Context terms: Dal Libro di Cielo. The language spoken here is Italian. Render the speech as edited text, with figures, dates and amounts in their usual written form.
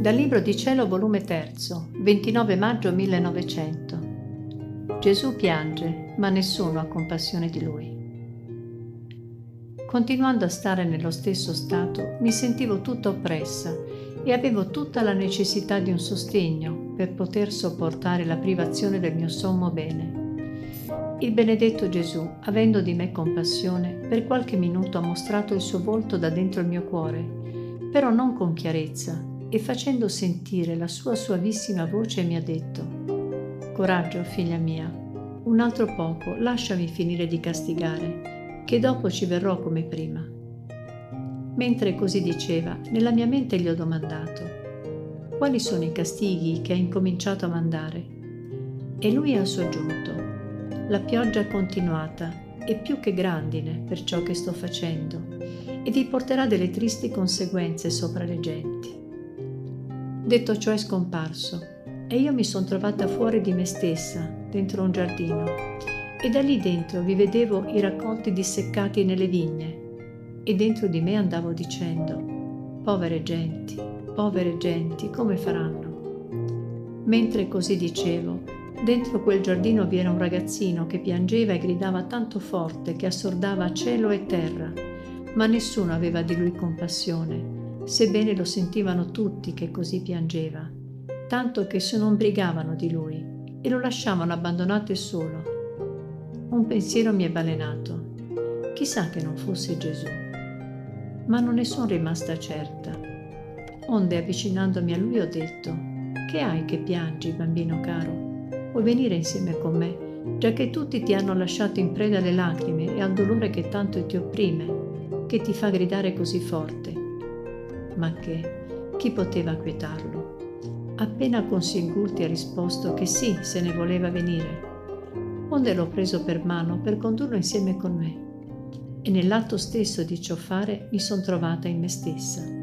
Dal Libro di Cielo, volume 3, 29 maggio 1900. Gesù piange, ma nessuno ha compassione di lui. Continuando a stare nello stesso stato, mi sentivo tutta oppressa e avevo tutta la necessità di un sostegno per poter sopportare la privazione del mio sommo bene. Il benedetto Gesù, avendo di me compassione, per qualche minuto ha mostrato il suo volto da dentro il mio cuore, però non con chiarezza, e facendo sentire la sua suavissima voce mi ha detto: «Coraggio, figlia mia, un altro poco, lasciami finire di castigare, che dopo ci verrò come prima». Mentre così diceva, nella mia mente gli ho domandato: «Quali sono i castighi che hai incominciato a mandare?» E lui ha soggiunto: «La pioggia continuata è più che grandine per ciò che sto facendo e vi porterà delle tristi conseguenze sopra le genti». Detto ciò è scomparso e io mi sono trovata fuori di me stessa, dentro un giardino, e da lì dentro vi vedevo i raccolti disseccati nelle vigne e dentro di me andavo dicendo: povere genti, come faranno?». Mentre così dicevo, dentro quel giardino vi era un ragazzino che piangeva e gridava tanto forte che assordava cielo e terra, ma nessuno aveva di lui compassione, sebbene lo sentivano tutti che così piangeva, tanto che se non brigavano di lui e lo lasciavano abbandonato e solo. Un pensiero mi è balenato: chissà che non fosse Gesù. Ma non ne sono rimasta certa. Onde, avvicinandomi a lui, ho detto: «Che hai che piangi, bambino caro? Vuoi venire insieme con me, giacché tutti ti hanno lasciato in preda alle lacrime e al dolore che tanto ti opprime, che ti fa gridare così forte». Ma che, chi poteva quietarlo? Appena con singulti ha risposto che sì, se ne voleva venire. Onde l'ho preso per mano per condurlo insieme con me, e nell'atto stesso di ciò fare mi sono trovata in me stessa.